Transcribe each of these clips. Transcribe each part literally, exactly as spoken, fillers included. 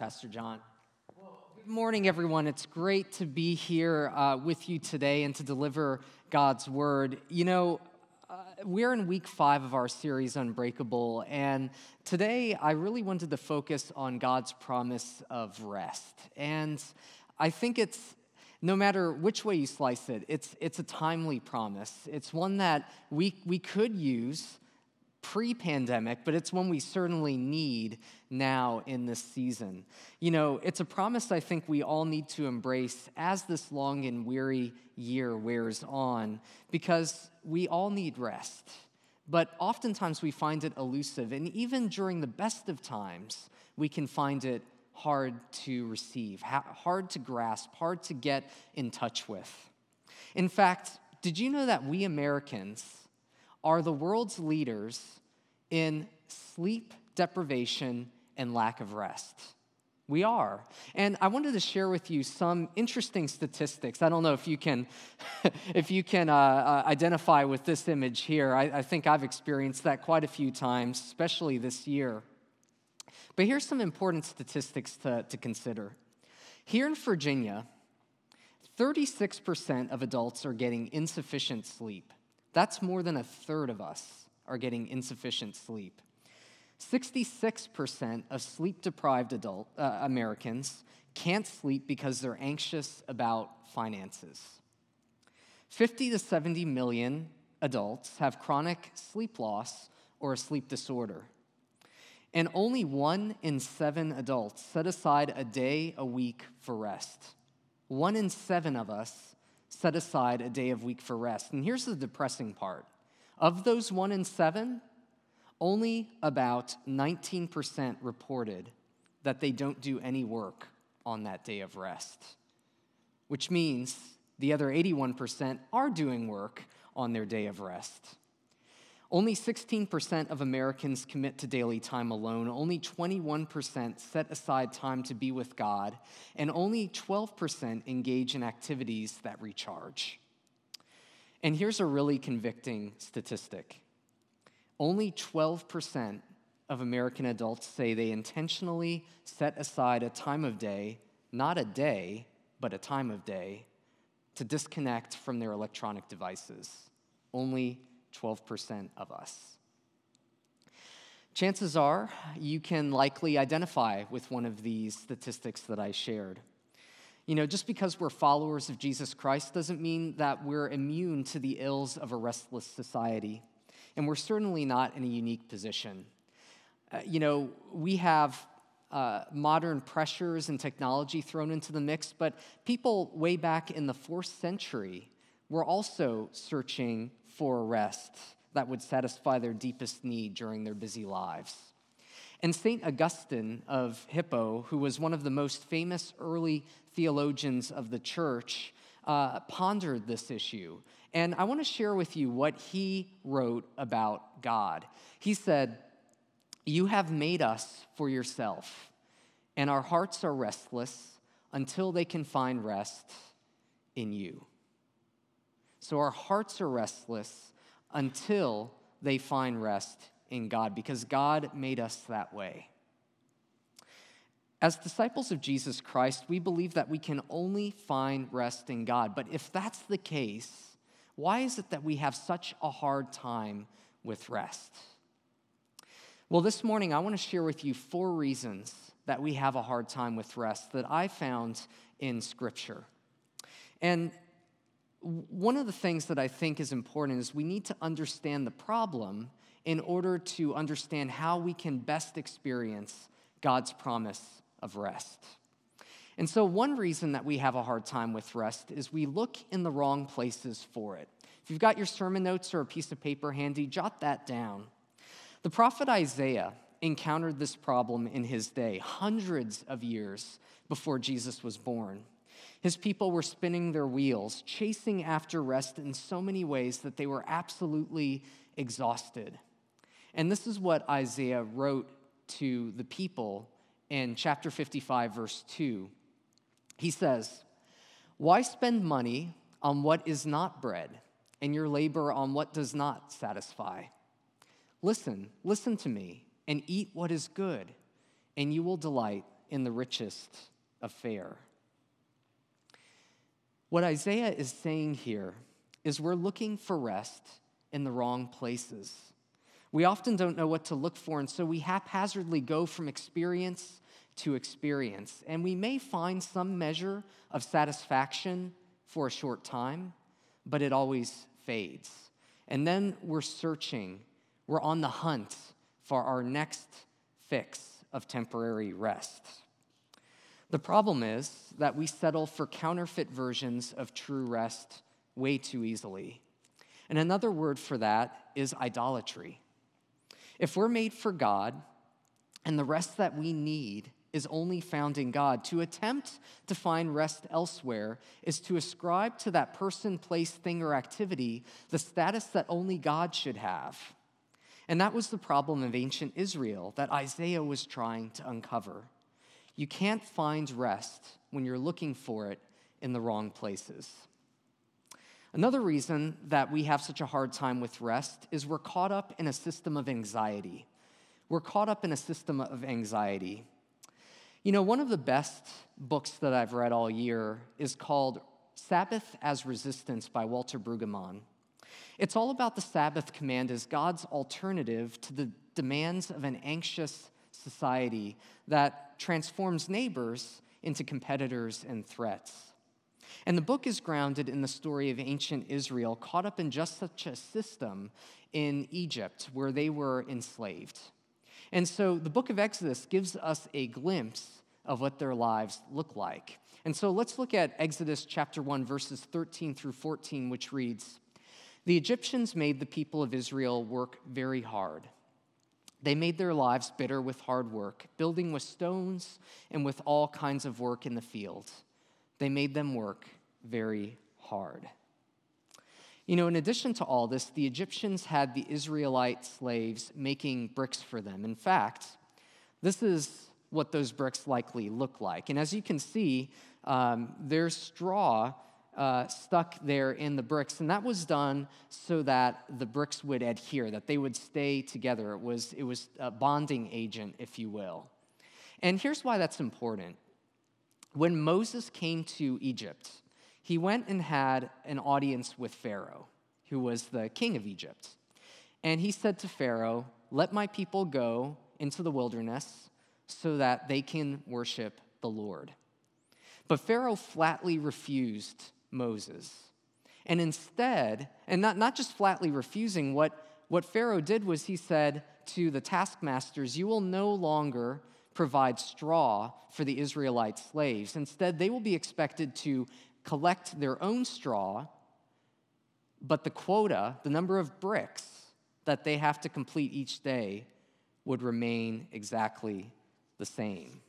Pastor John. Well, good morning, everyone. It's great to be here uh, with you today and to deliver God's word. You know, uh, we're in week five of our series, Unbreakable, and today I really wanted to focus on God's promise of rest. And I think it's no matter which way you slice it, it's it's a timely promise. It's one that we we could use pre-pandemic, but it's one we certainly need now in this season. You know, it's a promise I think we all need to embrace as this long and weary year wears on, because we all need rest. But oftentimes we find it elusive, and even during the best of times, we can find it hard to receive, hard to grasp, hard to get in touch with. In fact, did you know that we Americans are the world's leaders in sleep deprivation and lack of rest? We are. And I wanted to share with you some interesting statistics. I don't know if you can if you can uh, uh, identify with this image here. I, I think I've experienced that quite a few times, especially this year. But here's some important statistics to, to consider. Here in Virginia, thirty-six percent of adults are getting insufficient sleep. That's more than a third of us are getting insufficient sleep. sixty-six percent of sleep-deprived adult uh, Americans can't sleep because they're anxious about finances. fifty to seventy million adults have chronic sleep loss or a sleep disorder. And only one in seven adults set aside a day a week for rest. One in seven of us set aside a day a week for rest. And here's the depressing part. Of those one in seven, only about nineteen percent reported that they don't do any work on that day of rest, which means the other eighty-one percent are doing work on their day of rest. Only sixteen percent of Americans commit to daily time alone. Only twenty-one percent set aside time to be with God. And only twelve percent engage in activities that recharge. And here's a really convicting statistic. Only twelve percent of American adults say they intentionally set aside a time of day, not a day, but a time of day, to disconnect from their electronic devices. Only twelve percent of us. Chances are you can likely identify with one of these statistics that I shared. You know, just because we're followers of Jesus Christ doesn't mean that we're immune to the ills of a restless society, and we're certainly not in a unique position. Uh, you know, we have Uh, modern pressures and technology thrown into the mix, but people way back in the fourth century were also searching for rest that would satisfy their deepest need during their busy lives. And Saint Augustine of Hippo, who was one of the most famous early theologians of the church, uh, pondered this issue. And I want to share with you what he wrote about God. He said, "You have made us for yourself, and our hearts are restless until they can find rest in you." So our hearts are restless until they find rest in God, because God made us that way. As disciples of Jesus Christ, we believe that we can only find rest in God. But if that's the case, why is it that we have such a hard time with rest? Well, this morning I want to share with you four reasons that we have a hard time with rest that I found in Scripture. And one of the things that I think is important is we need to understand the problem in order to understand how we can best experience God's promise of rest. And so one reason that we have a hard time with rest is we look in the wrong places for it. If you've got your sermon notes or a piece of paper handy, jot that down. The prophet Isaiah encountered this problem in his day, hundreds of years before Jesus was born. His people were spinning their wheels, chasing after rest in so many ways that they were absolutely exhausted. And this is what Isaiah wrote to the people in chapter fifty-five, verse two. He says, "Why spend money on what is not bread, and your labor on what does not satisfy? Listen, listen to me, and eat what is good, and you will delight in the richest affair. What Isaiah is saying here is we're looking for rest in the wrong places. We often don't know what to look for, and so we haphazardly go from experience to experience. And we may find some measure of satisfaction for a short time, but it always fades. And then we're searching. We're on the hunt for our next fix of temporary rest. The problem is that we settle for counterfeit versions of true rest way too easily. And another word for that is idolatry. If we're made for God, and the rest that we need is only found in God, to attempt to find rest elsewhere is to ascribe to that person, place, thing, or activity the status that only God should have. And that was the problem of ancient Israel that Isaiah was trying to uncover. You can't find rest when you're looking for it in the wrong places. Another reason that we have such a hard time with rest is we're caught up in a system of anxiety. We're caught up in a system of anxiety. You know, one of the best books that I've read all year is called Sabbath as Resistance by Walter Brueggemann. It's all about the Sabbath command as God's alternative to the demands of an anxious society that transforms neighbors into competitors and threats. And the book is grounded in the story of ancient Israel, caught up in just such a system in Egypt where they were enslaved. And so the book of Exodus gives us a glimpse of what their lives look like. And so let's look at Exodus chapter one, verses thirteen through fourteen, which reads, "The Egyptians made the people of Israel work very hard. They made their lives bitter with hard work, building with stones and with all kinds of work in the field. They made them work very hard." You know, in addition to all this, the Egyptians had the Israelite slaves making bricks for them. In fact, this is what those bricks likely look like. And as you can see, um, there's straw uh, stuck there in the bricks. And that was done so that the bricks would adhere, that they would stay together. It was, it was a bonding agent, if you will. And here's why that's important. When Moses came to Egypt, he went and had an audience with Pharaoh, who was the king of Egypt. And he said to Pharaoh, "Let my people go into the wilderness so that they can worship the Lord." But Pharaoh flatly refused Moses. And instead, and not, not just flatly refusing, what, what Pharaoh did was he said to the taskmasters, "You will no longer provide straw for the Israelite slaves. Instead, they will be expected to collect their own straw, but the quota, the number of bricks that they have to complete each day, would remain exactly the same."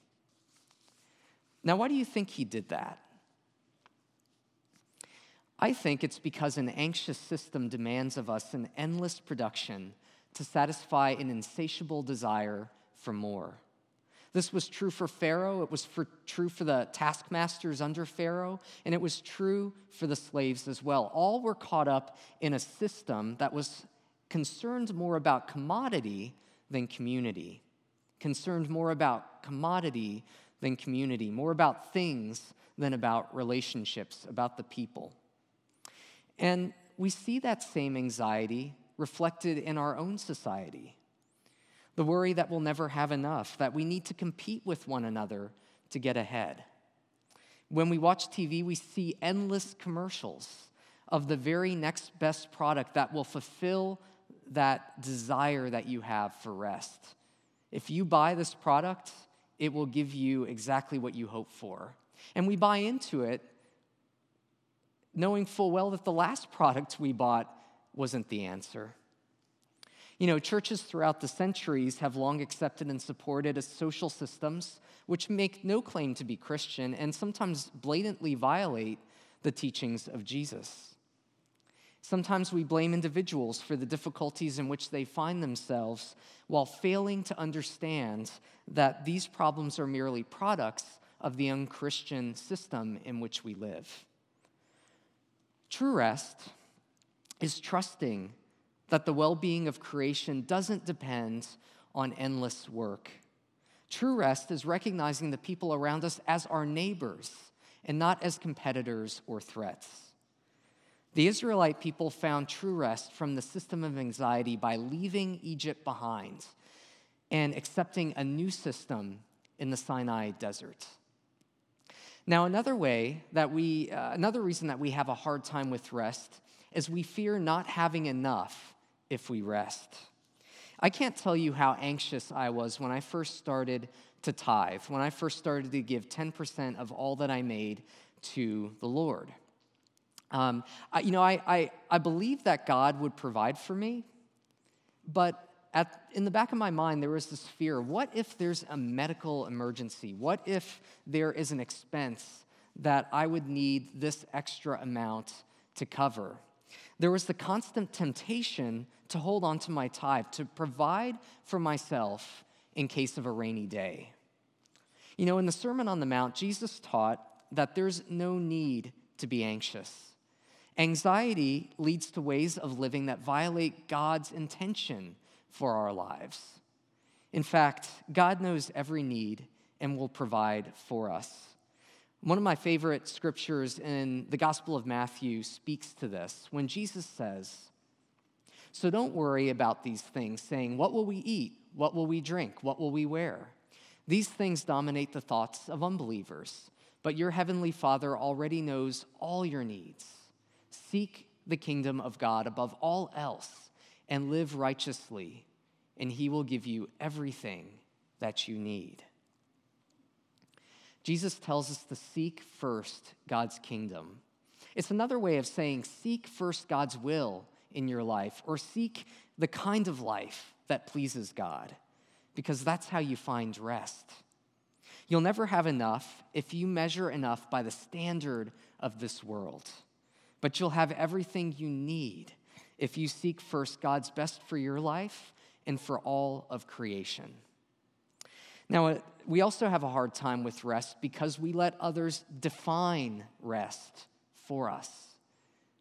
Now, why do you think he did that? I think it's because an anxious system demands of us an endless production to satisfy an insatiable desire for more. This was true for Pharaoh, it was for, true for the taskmasters under Pharaoh, and it was true for the slaves as well. All were caught up in a system that was concerned more about commodity than community, concerned more about commodity than community, more about things than about relationships, about the people. And we see that same anxiety reflected in our own society. The worry that we'll never have enough, that we need to compete with one another to get ahead. When we watch T V, we see endless commercials of the very next best product that will fulfill that desire that you have for rest. If you buy this product, it will give you exactly what you hope for. And we buy into it knowing full well that the last product we bought wasn't the answer. You know, churches throughout the centuries have long accepted and supported social systems which make no claim to be Christian and sometimes blatantly violate the teachings of Jesus. Sometimes we blame individuals for the difficulties in which they find themselves while failing to understand that these problems are merely products of the unchristian system in which we live. True rest is trusting that the well-being of creation doesn't depend on endless work. True rest is recognizing the people around us as our neighbors and not as competitors or threats. The Israelite people found true rest from the system of anxiety by leaving Egypt behind and accepting a new system in the Sinai desert. Now, another way that we, uh, another reason that we have a hard time with rest is we fear not having enough if we rest. I can't tell you how anxious I was when I first started to tithe, when I first started to give ten percent of all that I made to the Lord. Um, I, you know, I, I, I believed that God would provide for me, but at, in the back of my mind, there was this fear, what if there's a medical emergency? What if there is an expense that I would need this extra amount to cover? There was the constant temptation to hold on to my tithe, to provide for myself in case of a rainy day. You know, in the Sermon on the Mount, Jesus taught that there's no need to be anxious. Anxiety leads to ways of living that violate God's intention for our lives. In fact, God knows every need and will provide for us. One of my favorite scriptures in the Gospel of Matthew speaks to this when Jesus says, "So don't worry about these things, saying, 'What will we eat? What will we drink? What will we wear?' These things dominate the thoughts of unbelievers, but your heavenly Father already knows all your needs. Seek the kingdom of God above all else and live righteously, and he will give you everything that you need." Jesus tells us to seek first God's kingdom. It's another way of saying seek first God's will in your life, or seek the kind of life that pleases God, because that's how you find rest. You'll never have enough if you measure enough by the standard of this world. But you'll have everything you need if you seek first God's best for your life and for all of creation. Now, we also have a hard time with rest because we let others define rest for us.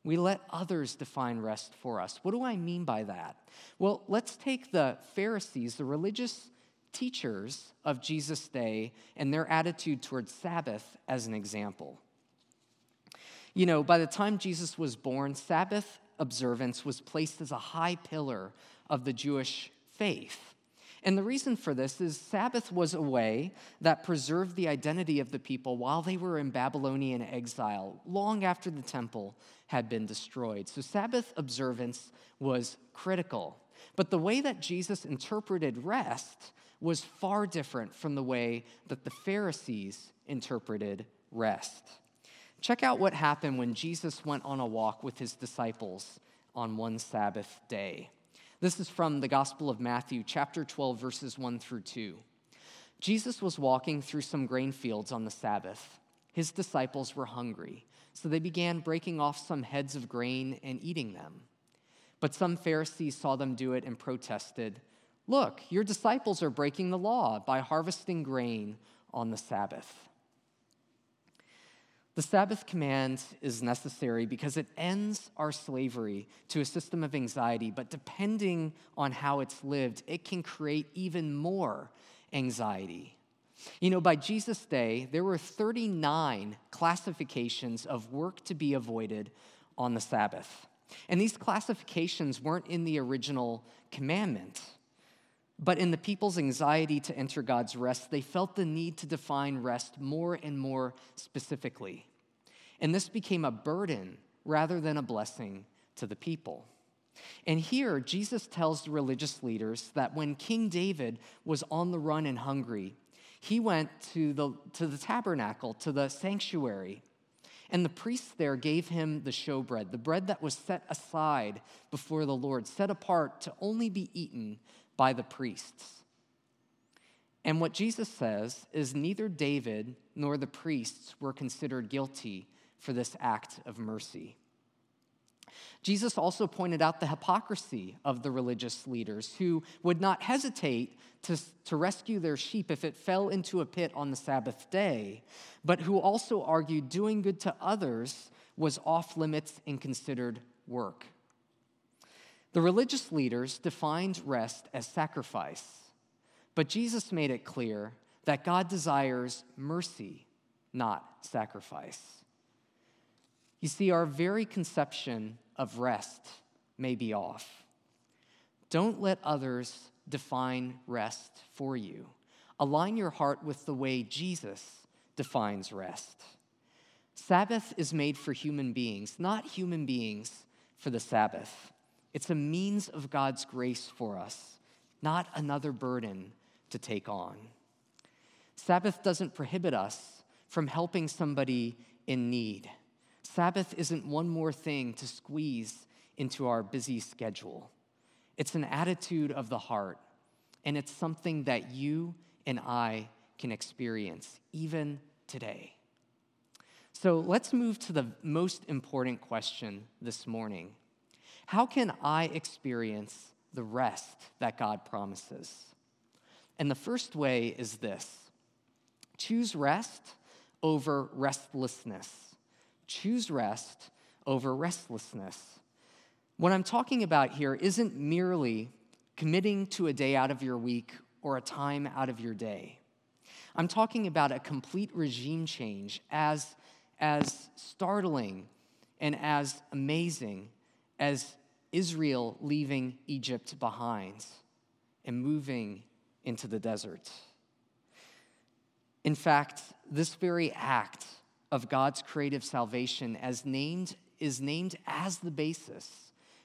We let others define rest for us. What do I mean by that? Well, let's take the Pharisees, the religious teachers of Jesus' day, and their attitude towards Sabbath as an example. You know, by the time Jesus was born, Sabbath observance was placed as a high pillar of the Jewish faith. And the reason for this is Sabbath was a way that preserved the identity of the people while they were in Babylonian exile, long after the temple had been destroyed. So Sabbath observance was critical. But the way that Jesus interpreted rest was far different from the way that the Pharisees interpreted rest. Check out what happened when Jesus went on a walk with his disciples on one Sabbath day. This is from the Gospel of Matthew, chapter twelve, verses one through two. Jesus was walking through some grain fields on the Sabbath. His disciples were hungry, so they began breaking off some heads of grain and eating them. But some Pharisees saw them do it and protested, "Look, your disciples are breaking the law by harvesting grain on the Sabbath." The Sabbath command is necessary because it ends our slavery to a system of anxiety, but depending on how it's lived, it can create even more anxiety. You know, by Jesus' day, there were thirty-nine classifications of work to be avoided on the Sabbath. And these classifications weren't in the original commandment, but in the people's anxiety to enter God's rest, they felt the need to define rest more and more specifically. And this became a burden rather than a blessing to the people. And here, Jesus tells the religious leaders that when King David was on the run and hungry, he went to the, to the tabernacle, to the sanctuary, and the priests there gave him the showbread, the bread that was set aside before the Lord, set apart to only be eaten by the priests. And what Jesus says is neither David nor the priests were considered guilty for this act of mercy. Jesus also pointed out the hypocrisy of the religious leaders who would not hesitate to, to rescue their sheep if it fell into a pit on the Sabbath day, but who also argued doing good to others was off limits and considered work. The religious leaders defined rest as sacrifice, But Jesus made it clear that God desires mercy, not sacrifice. You see, our very conception of rest may be off. Don't let others define rest for you. Align your heart with the way Jesus defines rest. Sabbath is made for human beings, not human beings for the Sabbath. It's a means of God's grace for us, not another burden to take on. Sabbath doesn't prohibit us from helping somebody in need. Sabbath isn't one more thing to squeeze into our busy schedule. It's an attitude of the heart, and it's something that you and I can experience even today. So let's move to the most important question this morning. How can I experience the rest that God promises? And the first way is this. Choose rest over restlessness. Choose rest over restlessness. What I'm talking about here isn't merely committing to a day out of your week or a time out of your day. I'm talking about a complete regime change as, as startling and as amazing as Israel leaving Egypt behind and moving into the desert. In fact, this very act of God's creative salvation as named, is named as the basis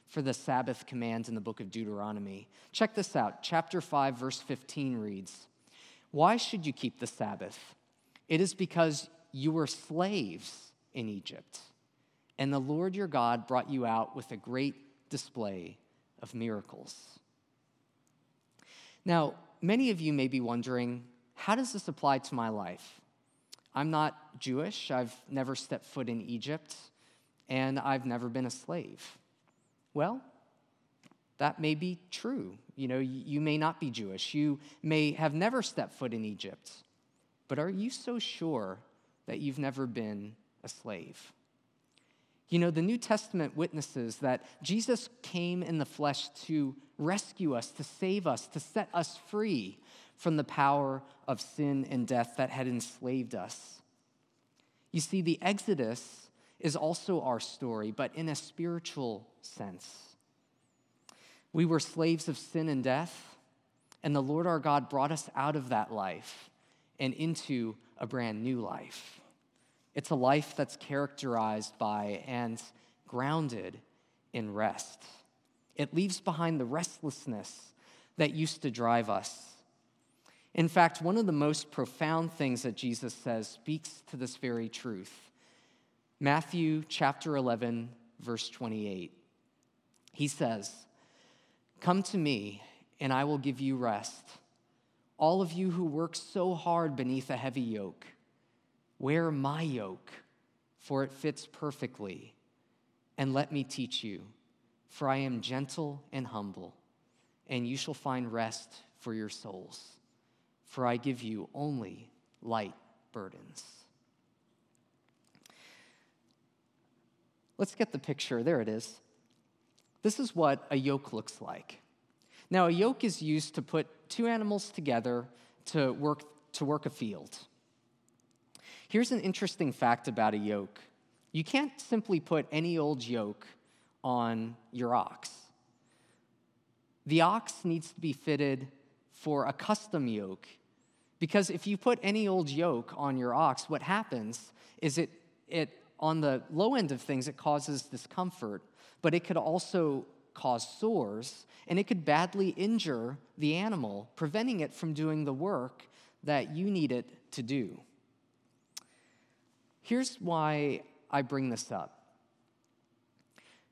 for the Sabbath command in the book of Deuteronomy. Check this out. Chapter five, verse fifteen reads, "Why should you keep the Sabbath? It is because you were slaves in Egypt, and the Lord your God brought you out with a great display of miracles." Now, many of you may be wondering, how does this apply to my life? I'm not Jewish, I've never stepped foot in Egypt, and I've never been a slave. Well, that may be true. You know, you may not be Jewish, you may have never stepped foot in Egypt, but are you so sure that you've never been a slave? You know, the New Testament witnesses that Jesus came in the flesh to rescue us, to save us, to set us free from the power of sin and death that had enslaved us. You see, the Exodus is also our story, but in a spiritual sense. We were slaves of sin and death, and the Lord our God brought us out of that life and into a brand new life. It's a life that's characterized by and grounded in rest. It leaves behind the restlessness that used to drive us. In fact, one of the most profound things that Jesus says speaks to this very truth. Matthew chapter eleven, verse twenty-eight. He says, "Come to me, and I will give you rest. All of you who work so hard beneath a heavy yoke, wear my yoke, for it fits perfectly, and let me teach you, for I am gentle and humble, and you shall find rest for your souls, for I give you only light burdens." Let's get the picture. There it is. This is what a yoke looks like. Now, a yoke is used to put two animals together to work to work a field. Here's an interesting fact about a yoke. You can't simply put any old yoke on your ox. The ox needs to be fitted for a custom yoke, because if you put any old yoke on your ox, what happens is it, it on the low end of things, it causes discomfort, but it could also cause sores, and it could badly injure the animal, preventing it from doing the work that you need it to do. Here's why I bring this up.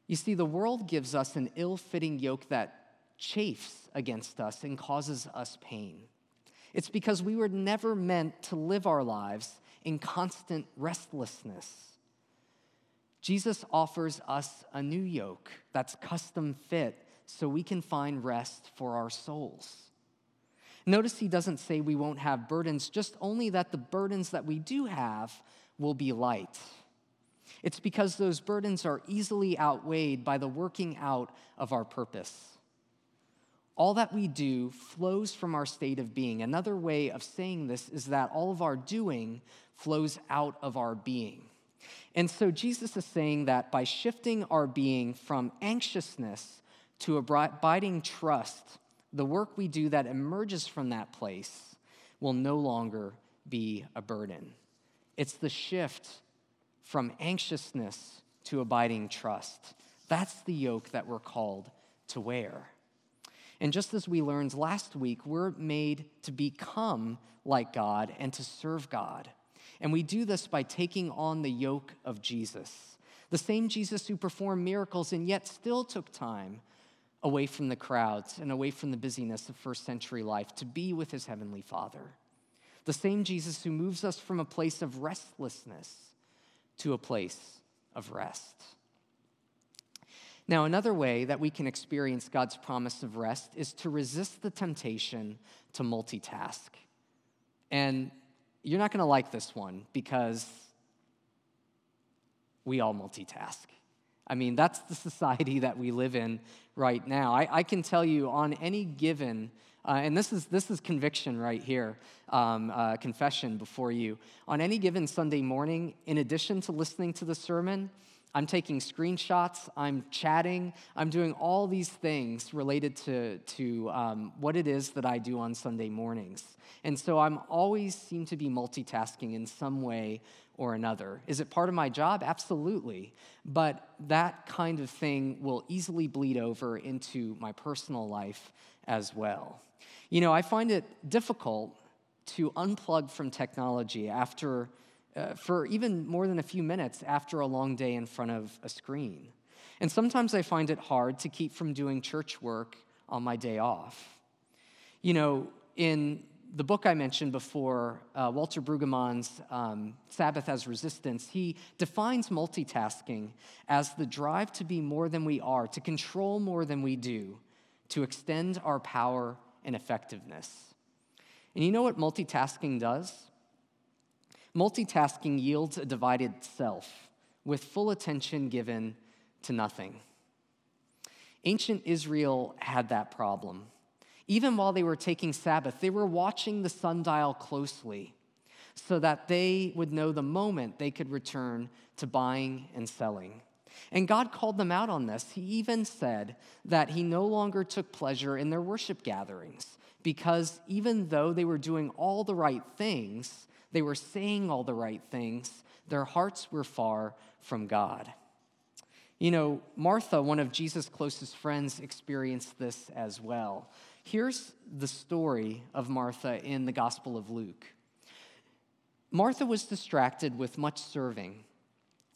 You see, the world gives us an ill-fitting yoke that chafes against us and causes us pain. It's because we were never meant to live our lives in constant restlessness. Jesus offers us a new yoke that's custom fit so we can find rest for our souls. Notice he doesn't say we won't have burdens, just only that the burdens that we do have will be light. It's because those burdens are easily outweighed by the working out of our purpose. All that we do flows from our state of being. Another way of saying this is that all of our doing flows out of our being. And so Jesus is saying that by shifting our being from anxiousness to abiding trust, the work we do that emerges from that place will no longer be a burden. It's the shift from anxiousness to abiding trust. That's the yoke that we're called to wear. And just as we learned last week, we're made to become like God and to serve God. And we do this by taking on the yoke of Jesus, the same Jesus who performed miracles and yet still took time away from the crowds and away from the busyness of first century life to be with his heavenly Father, the same Jesus who moves us from a place of restlessness to a place of rest. Now, another way that we can experience God's promise of rest is to resist the temptation to multitask. And you're not going to like this one because we all multitask. I mean, that's the society that we live in right now. I, I can tell you on any given, uh, and this is this is conviction right here, um, uh, confession before you. On any given Sunday morning, in addition to listening to the sermon, I'm taking screenshots, I'm chatting, I'm doing all these things related to, to um, what it is that I do on Sunday mornings. And so I'm always seem to be multitasking in some way or another. Is it part of my job? Absolutely. But that kind of thing will easily bleed over into my personal life as well. You know, I find it difficult to unplug from technology after Uh, for even more than a few minutes after a long day in front of a screen. And sometimes I find it hard to keep from doing church work on my day off. You know, in the book I mentioned before, uh, Walter Brueggemann's um, Sabbath as Resistance, he defines multitasking as the drive to be more than we are, to control more than we do, to extend our power and effectiveness. And you know what multitasking does? Multitasking yields a divided self with full attention given to nothing. Ancient Israel had that problem. Even while they were taking Sabbath, they were watching the sundial closely so that they would know the moment they could return to buying and selling. And God called them out on this. He even said that he no longer took pleasure in their worship gatherings because even though they were doing all the right things, they were saying all the right things, their hearts were far from God. You know, Martha, one of Jesus' closest friends, experienced this as well. Here's the story of Martha in the Gospel of Luke. Martha was distracted with much serving,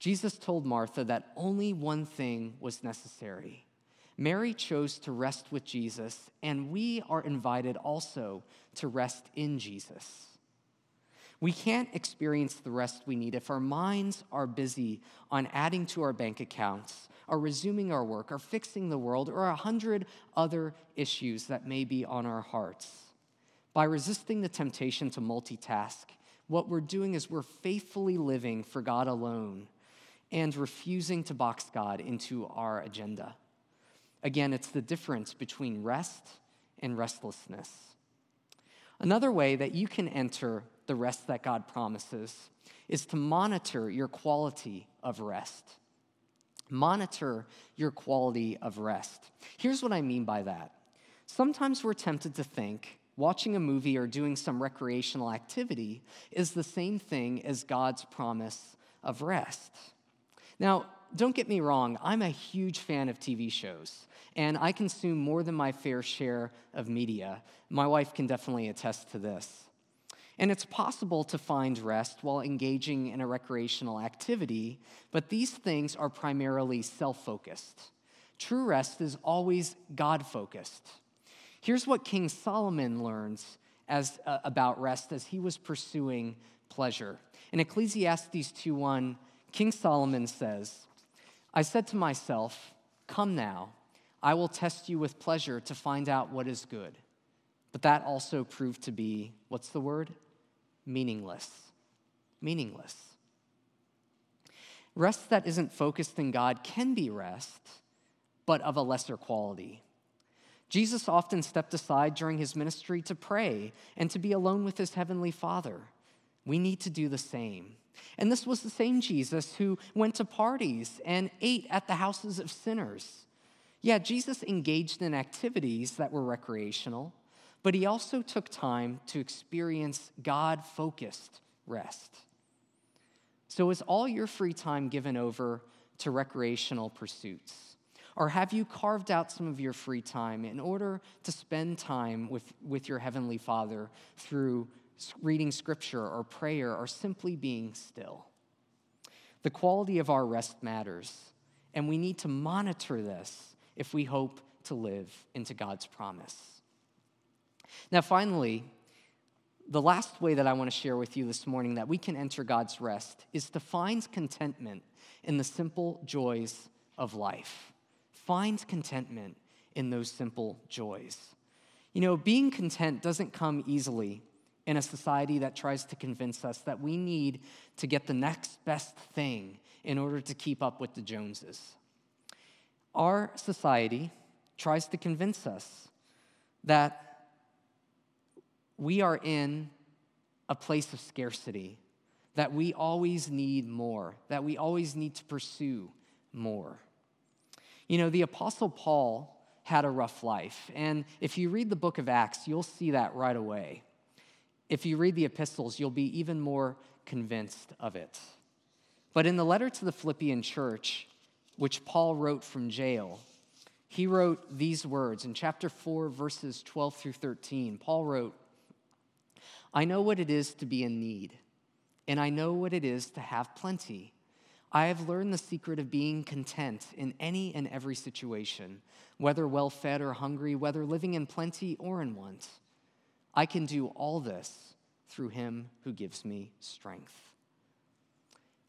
Jesus told Martha that only one thing was necessary. Mary chose to rest with Jesus, and we are invited also to rest in Jesus. We can't experience the rest we need if our minds are busy on adding to our bank accounts, or resuming our work, or fixing the world, or a hundred other issues that may be on our hearts. By resisting the temptation to multitask, what we're doing is we're faithfully living for God alone and refusing to box God into our agenda. Again, it's the difference between rest and restlessness. Another way that you can enter the rest that God promises is to monitor your quality of rest. Monitor your quality of rest. Here's what I mean by that. Sometimes we're tempted to think watching a movie or doing some recreational activity is the same thing as God's promise of rest. Now, don't get me wrong, I'm a huge fan of T V shows, and I consume more than my fair share of media. My wife can definitely attest to this. And it's possible to find rest while engaging in a recreational activity, but these things are primarily self-focused. True rest is always God-focused. Here's what King Solomon learns as uh, about rest as he was pursuing pleasure. In Ecclesiastes two one, King Solomon says, "I said to myself, come now, I will test you with pleasure to find out what is good. But that also proved to be," what's the word? Meaningless. Meaningless. Rest that isn't focused in God can be rest, but of a lesser quality. Jesus often stepped aside during his ministry to pray and to be alone with his heavenly Father. We need to do the same. And this was the same Jesus who went to parties and ate at the houses of sinners. Yeah, Jesus engaged in activities that were recreational, but he also took time to experience God-focused rest. So is all your free time given over to recreational pursuits? Or have you carved out some of your free time in order to spend time with, with your Heavenly Father through reading scripture or prayer or simply being still? The quality of our rest matters, and we need to monitor this if we hope to live into God's promise. Now, finally, the last way that I want to share with you this morning that we can enter God's rest is to find contentment in the simple joys of life. Find contentment in those simple joys. You know, being content doesn't come easily in a society that tries to convince us that we need to get the next best thing in order to keep up with the Joneses. Our society tries to convince us that we are in a place of scarcity, that we always need more, that we always need to pursue more. You know, the Apostle Paul had a rough life, and if you read the book of Acts, you'll see that right away. If you read the epistles, you'll be even more convinced of it. But in the letter to the Philippian church, which Paul wrote from jail, he wrote these words in chapter four, verses twelve through thirteen. Paul wrote, "I know what it is to be in need, and I know what it is to have plenty. I have learned the secret of being content in any and every situation, whether well-fed or hungry, whether living in plenty or in want. I can do all this through him who gives me strength."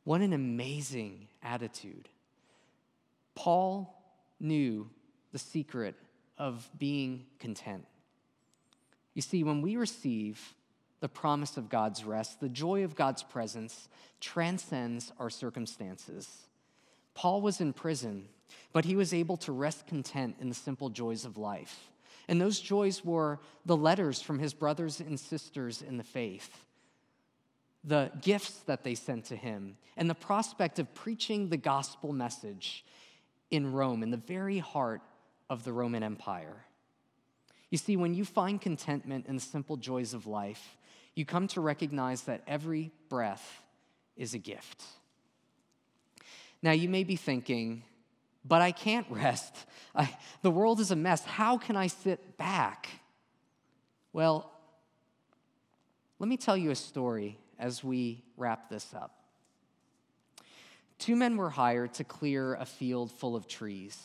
What an amazing attitude. Paul knew the secret of being content. You see, when we receive the promise of God's rest, the joy of God's presence transcends our circumstances. Paul was in prison, but he was able to rest content in the simple joys of life. And those joys were the letters from his brothers and sisters in the faith, the gifts that they sent to him, and the prospect of preaching the gospel message in Rome, in the very heart of the Roman Empire. You see, when you find contentment in the simple joys of life, you come to recognize that every breath is a gift. Now, you may be thinking, but I can't rest. I, the world is a mess. How can I sit back? Well, let me tell you a story as we wrap this up. Two men were hired to clear a field full of trees,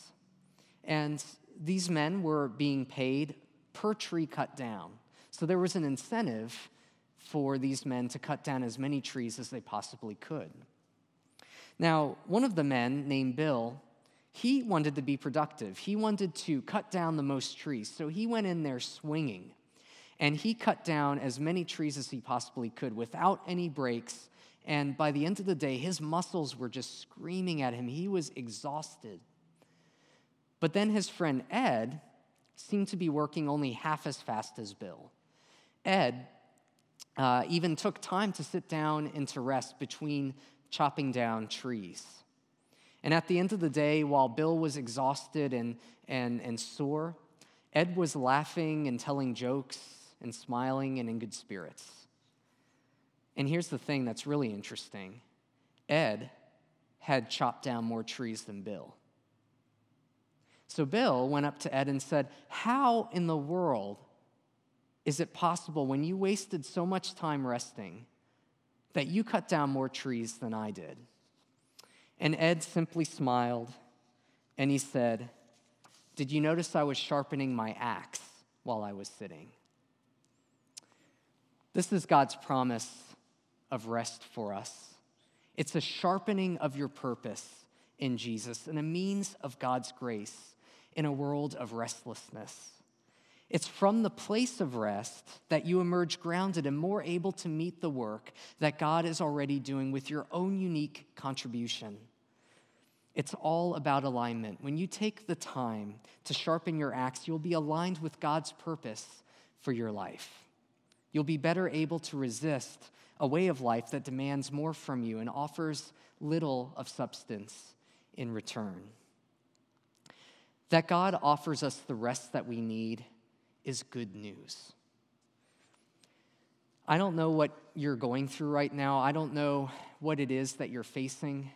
and these men were being paid per tree cut down. So there was an incentive for these men to cut down as many trees as they possibly could. Now, one of the men, named Bill, he wanted to be productive. He wanted to cut down the most trees, so he went in there swinging, and he cut down as many trees as he possibly could without any breaks. And by the end of the day, his muscles were just screaming at him. He was exhausted. But then his friend Ed seemed to be working only half as fast as Bill. Ed uh, even took time to sit down and to rest between chopping down trees. And at the end of the day, while Bill was exhausted and, and, and sore, Ed was laughing and telling jokes and smiling and in good spirits. And here's the thing that's really interesting. Ed had chopped down more trees than Bill. So Bill went up to Ed and said, "How in the world is it possible when you wasted so much time resting that you cut down more trees than I did?" And Ed simply smiled and he said, "Did you notice I was sharpening my axe while I was sitting?" This is God's promise of rest for us. It's a sharpening of your purpose in Jesus and a means of God's grace in a world of restlessness. It's from the place of rest that you emerge grounded and more able to meet the work that God is already doing with your own unique contribution. It's all about alignment. When you take the time to sharpen your axe, you'll be aligned with God's purpose for your life. You'll be better able to resist a way of life that demands more from you and offers little of substance in return. That God offers us the rest that we need is good news. I don't know what you're going through right now. I don't know what it is that you're facing.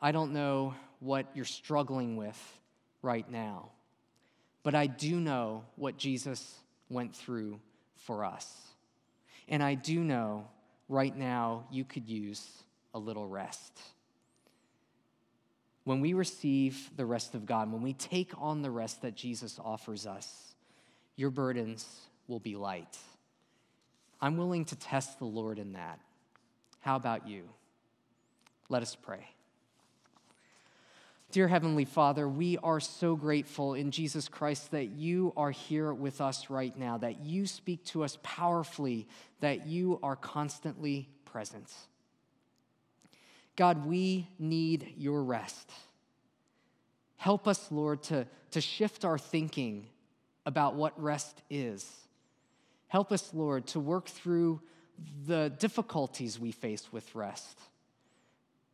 I don't know what you're struggling with right now. But I do know what Jesus went through for us. And I do know right now you could use a little rest. When we receive the rest of God, when we take on the rest that Jesus offers us, your burdens will be light. I'm willing to test the Lord in that. How about you? Let us pray. Dear Heavenly Father, we are so grateful in Jesus Christ that you are here with us right now, that you speak to us powerfully, that you are constantly present. God, we need your rest. Help us, Lord, to, to shift our thinking about what rest is. Help us, Lord, to work through the difficulties we face with rest,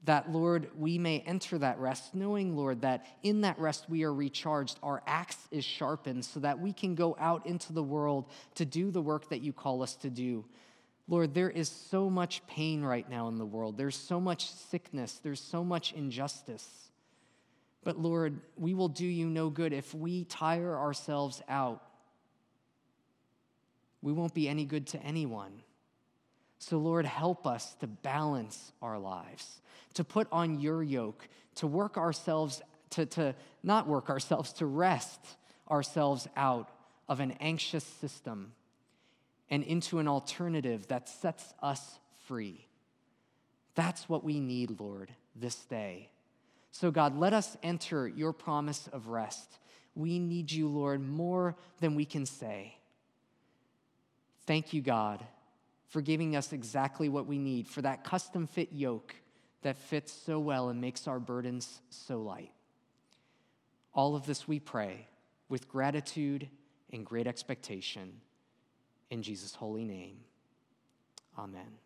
that, Lord, we may enter that rest, knowing, Lord, that in that rest we are recharged, our axe is sharpened, so that we can go out into the world to do the work that you call us to do. Lord, there is so much pain right now in the world. There's so much sickness. There's so much injustice. But Lord, we will do you no good if we tire ourselves out. We won't be any good to anyone. So Lord, help us to balance our lives, to put on your yoke, to work ourselves, to, to not work ourselves, to rest ourselves out of an anxious system and into an alternative that sets us free. That's what we need, Lord, this day. So God, let us enter your promise of rest. We need you, Lord, more than we can say. Thank you, God, for giving us exactly what we need, for that custom-fit yoke that fits so well and makes our burdens so light. All of this we pray with gratitude and great expectation. In Jesus' holy name, amen.